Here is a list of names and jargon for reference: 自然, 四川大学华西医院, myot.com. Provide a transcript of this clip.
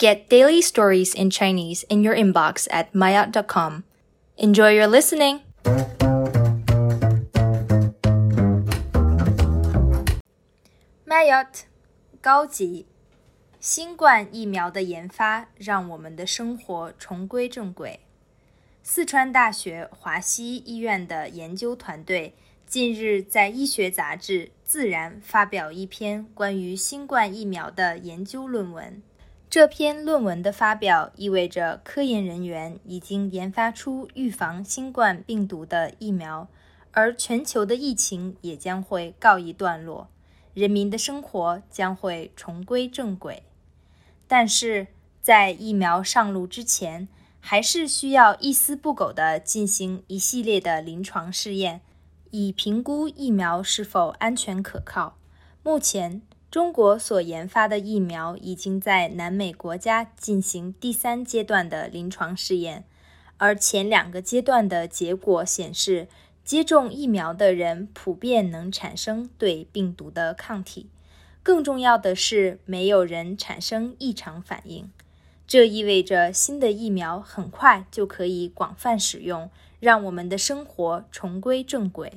Get daily stories in Chinese in your inbox at myot.com. Enjoy your listening! myot 高级新冠疫苗的研发让我们的生活重归正轨。四川大学华西医院的研究团队近日在医学杂志《自然》发表一篇关于新冠疫苗的研究论文。这篇论文的发表意味着科研人员已经研发出预防新冠病毒的疫苗，而全球的疫情也将会告一段落，人民的生活将会重归正轨。但是，在疫苗上路之前，还是需要一丝不苟地进行一系列的临床试验，以评估疫苗是否安全可靠。目前中国所研发的疫苗已经在南美国家进行第三阶段的临床试验，而前两个阶段的结果显示，接种疫苗的人普遍能产生对病毒的抗体，更重要的是没有人产生异常反应。这意味着新的疫苗很快就可以广泛使用，让我们的生活重归正轨。